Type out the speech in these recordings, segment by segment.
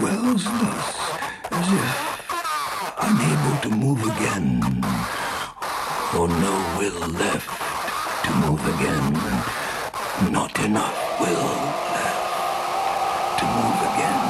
dwells thus, as if unable to move again, for no will left to move again, not enough will left to move again.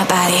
my body.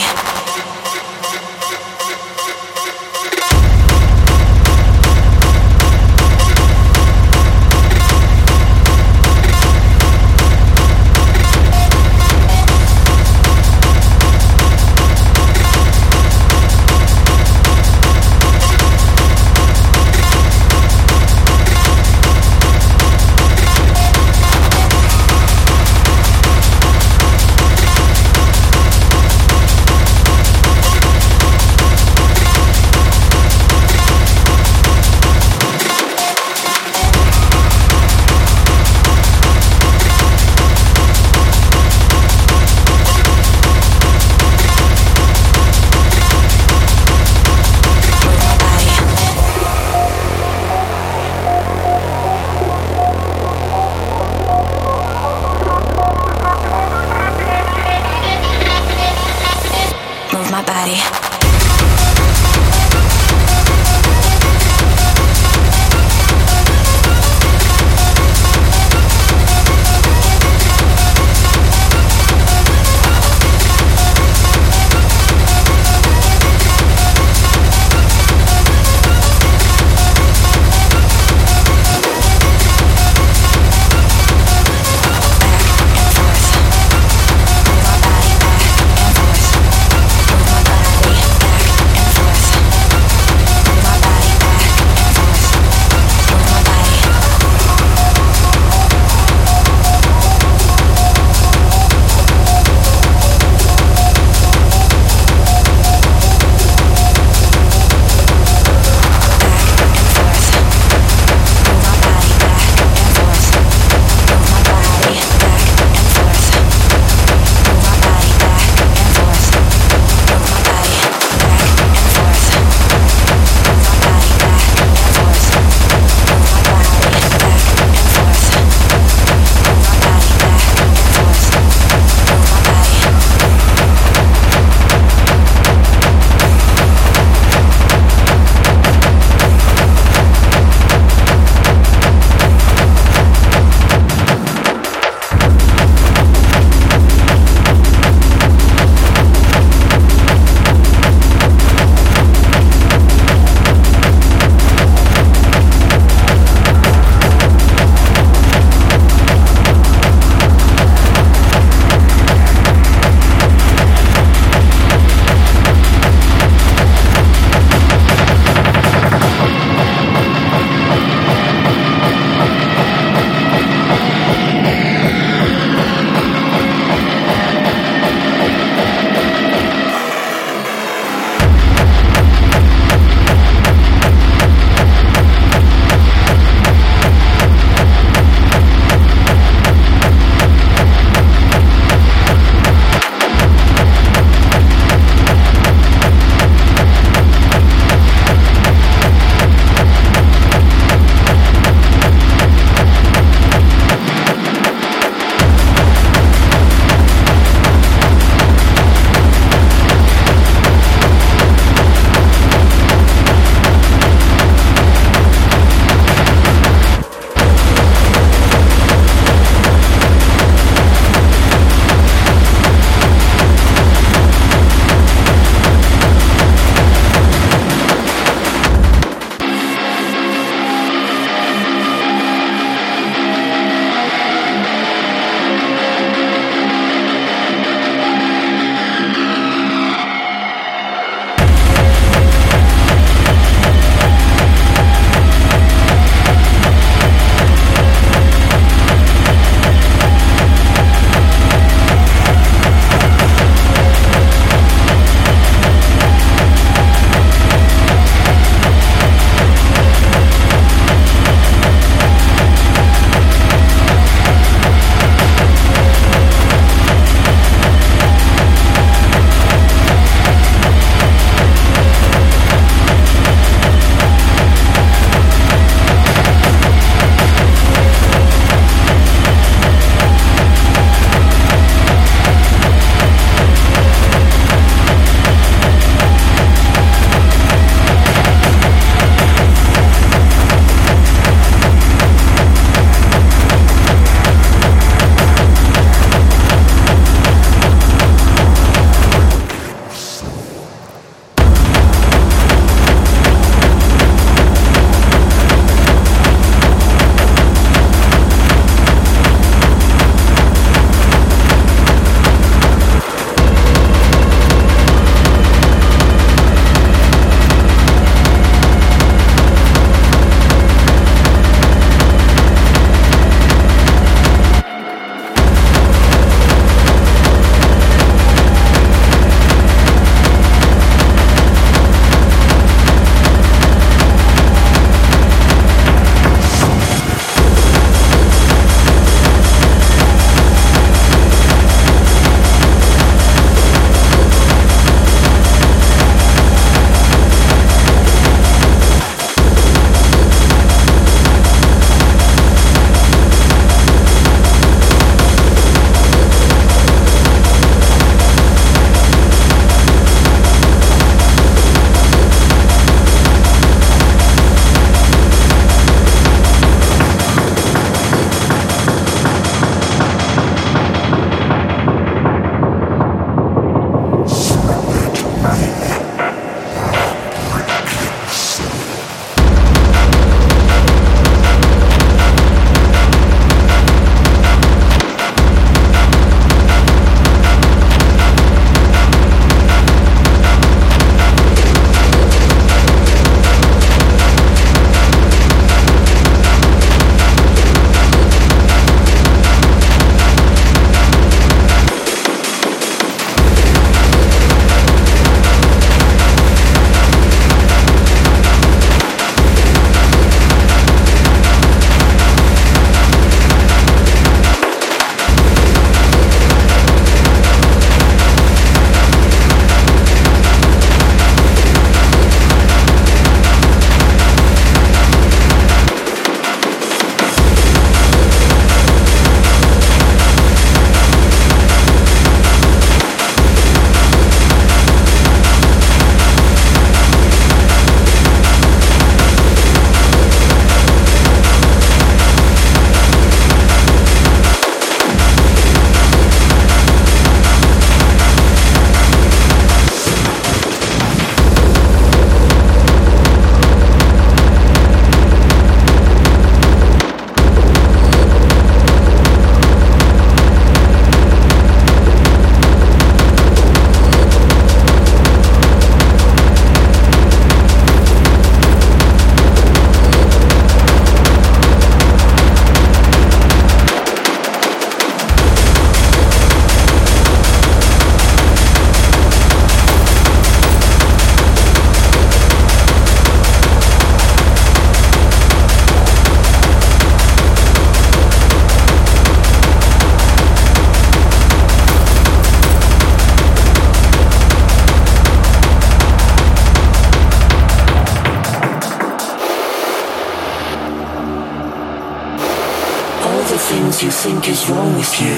life you think is wrong with you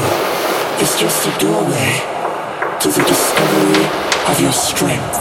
is just a doorway to the discovery of your strength.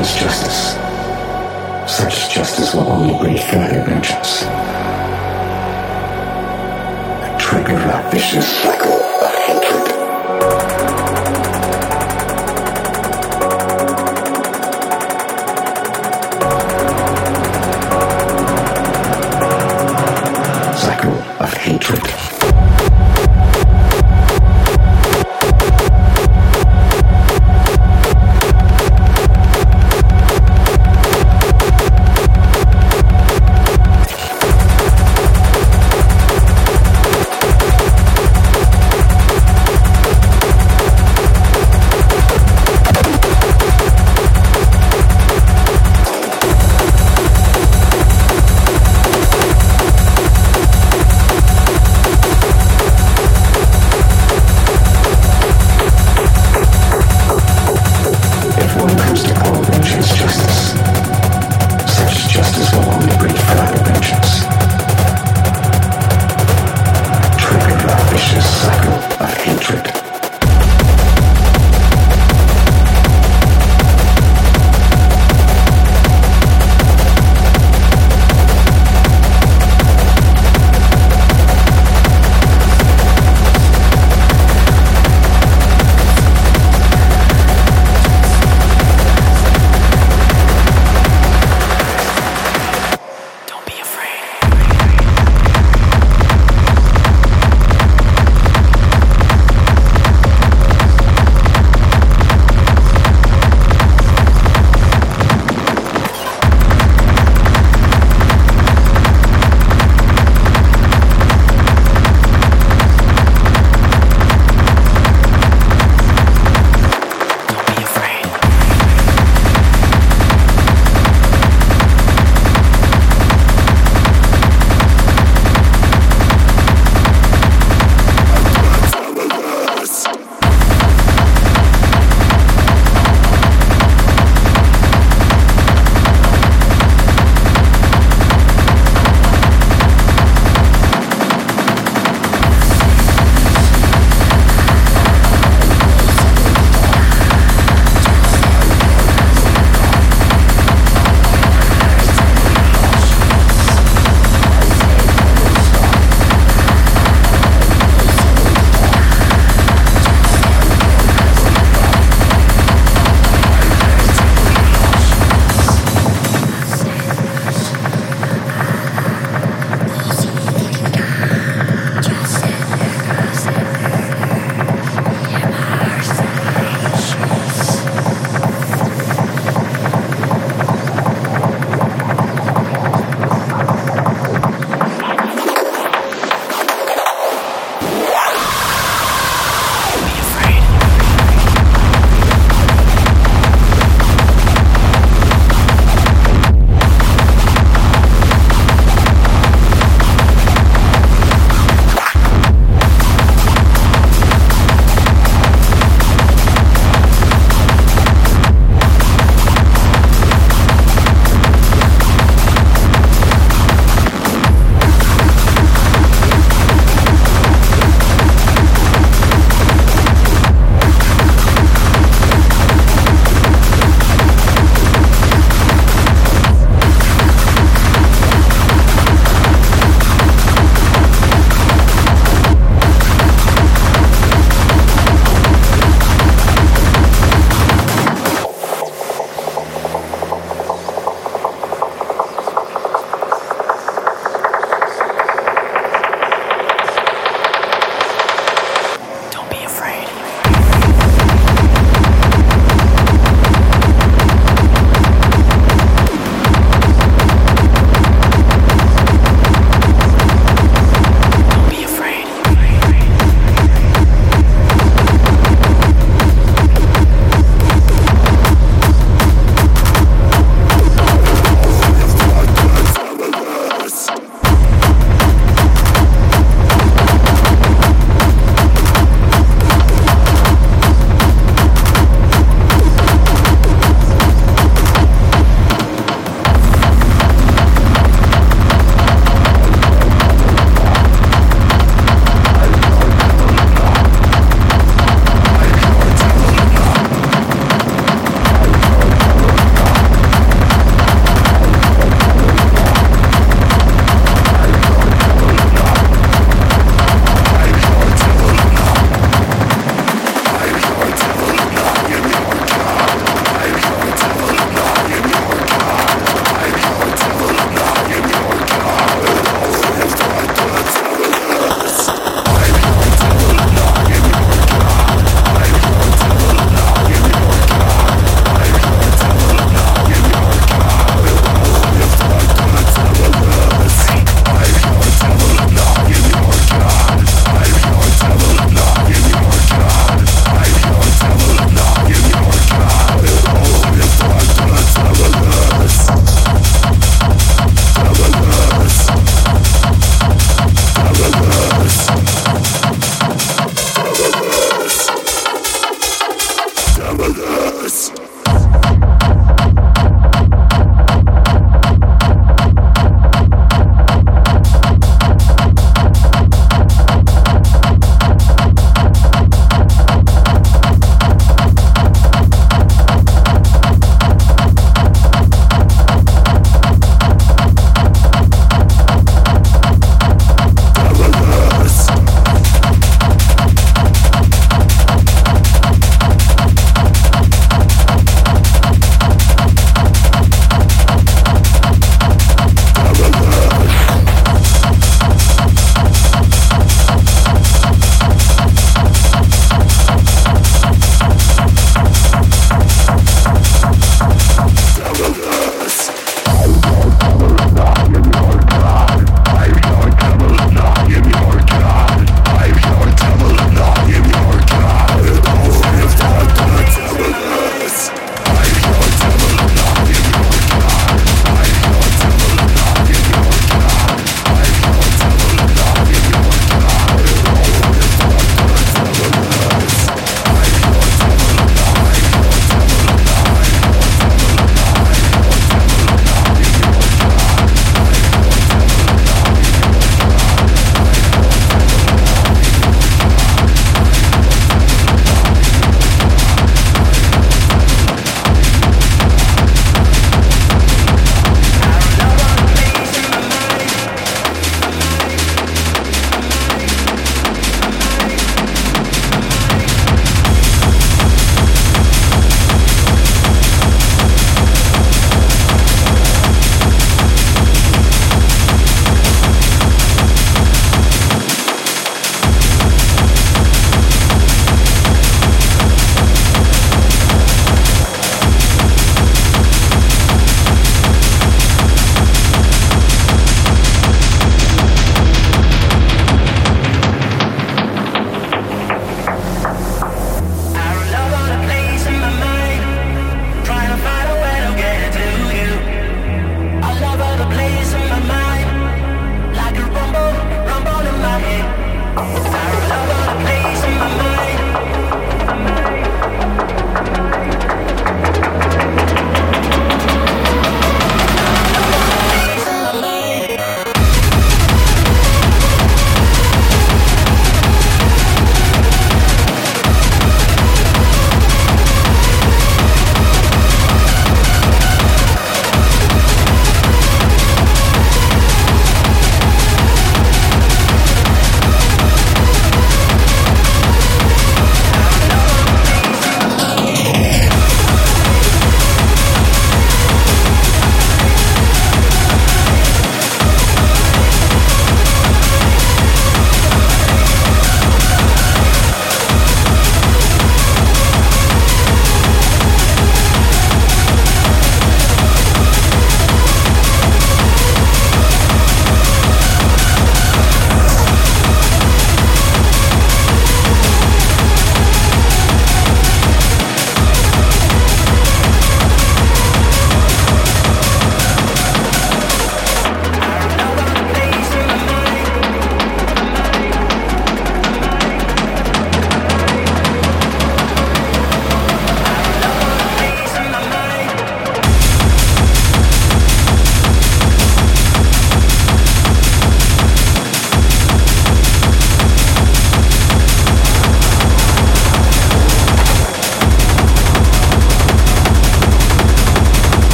against justice. Such justice will only breed further vengeance and trigger a vicious cycle of hatred.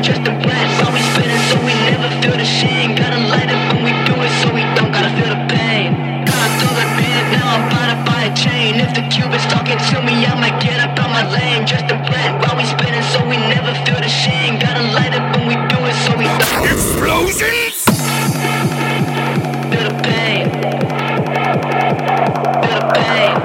I'm just a blast. So we spinning so we never feel the shit. Gotta light up when we do it so we don't gotta feel the pain. $5 bill, now I'm about to buy a chain. If the Cuban's talking to me, I might get up out my lane. Just a blast. While we spinning so we never feel the shit. Gotta light up when we do it so we don't. Explosions! Feel the pain. Feel the pain.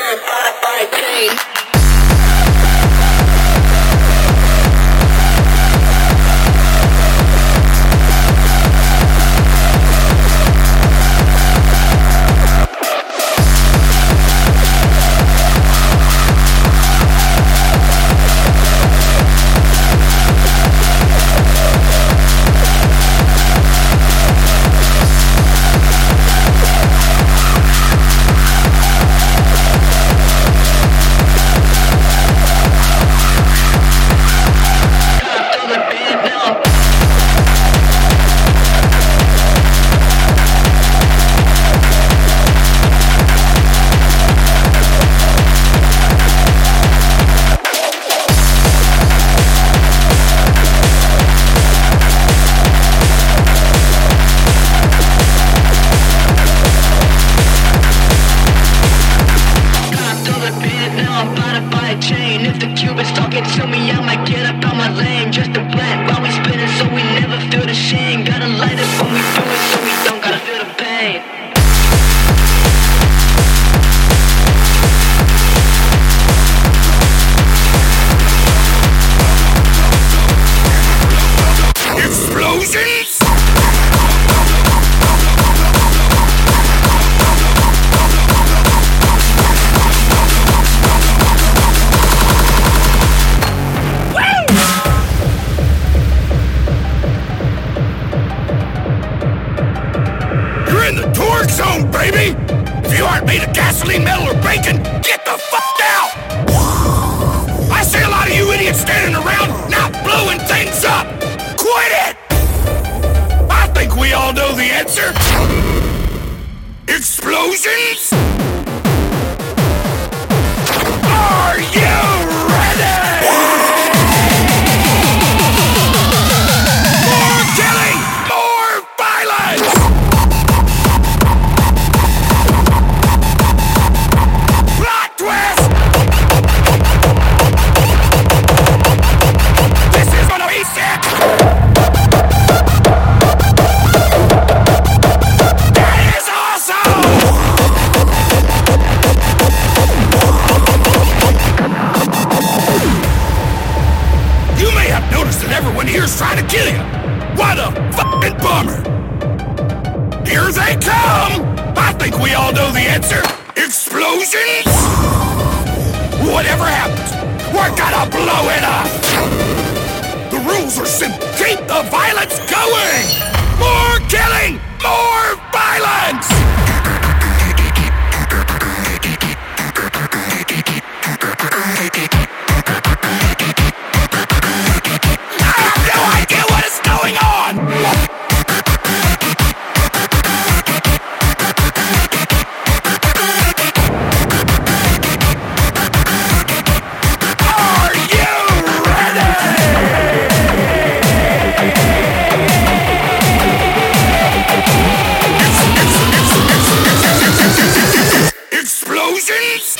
Explosions!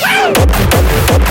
Wow!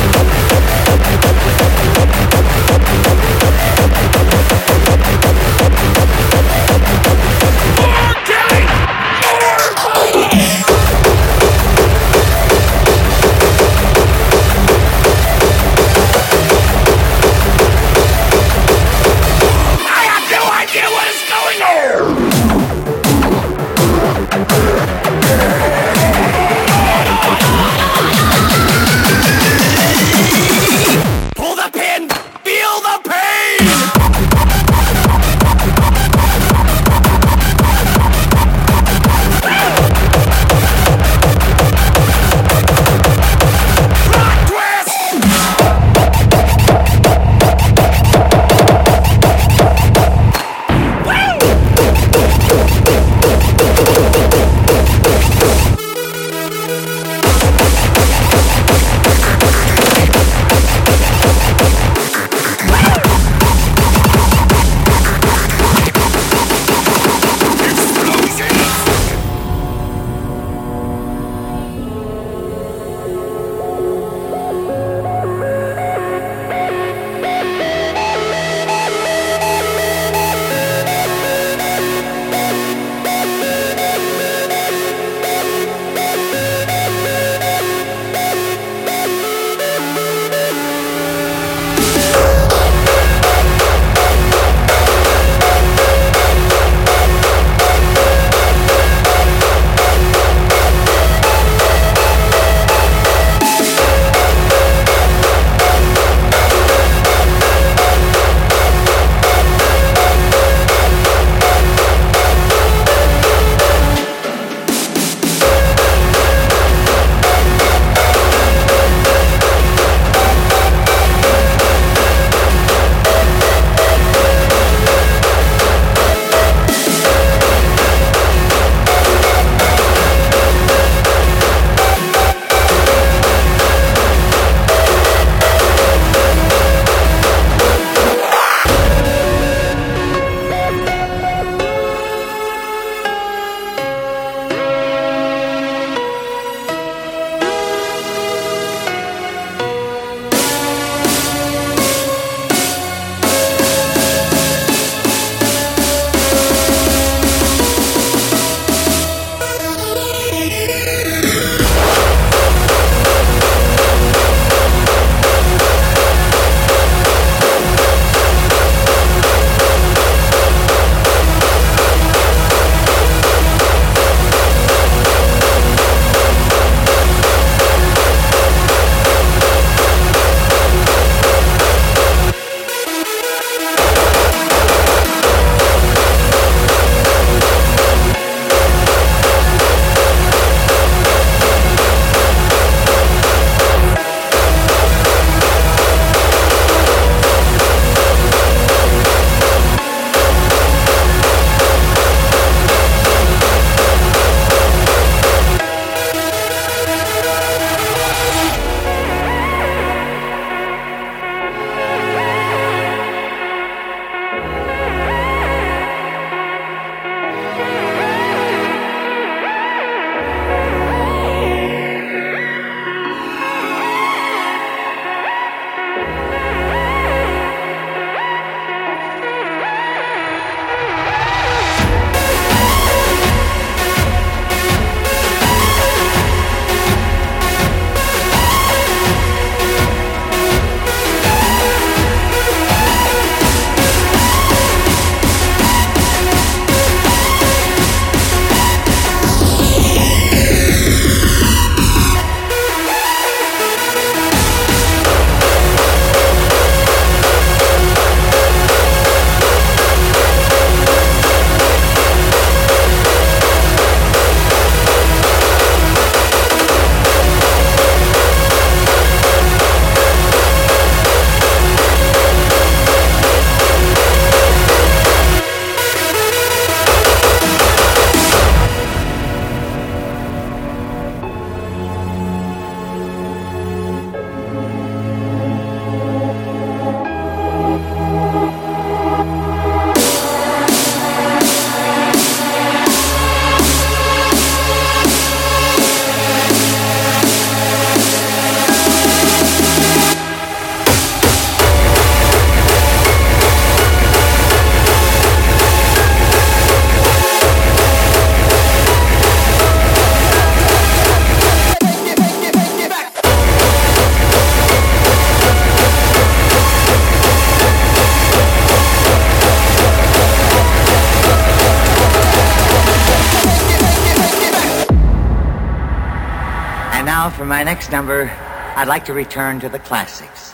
For my next number, I'd like to return to the classics.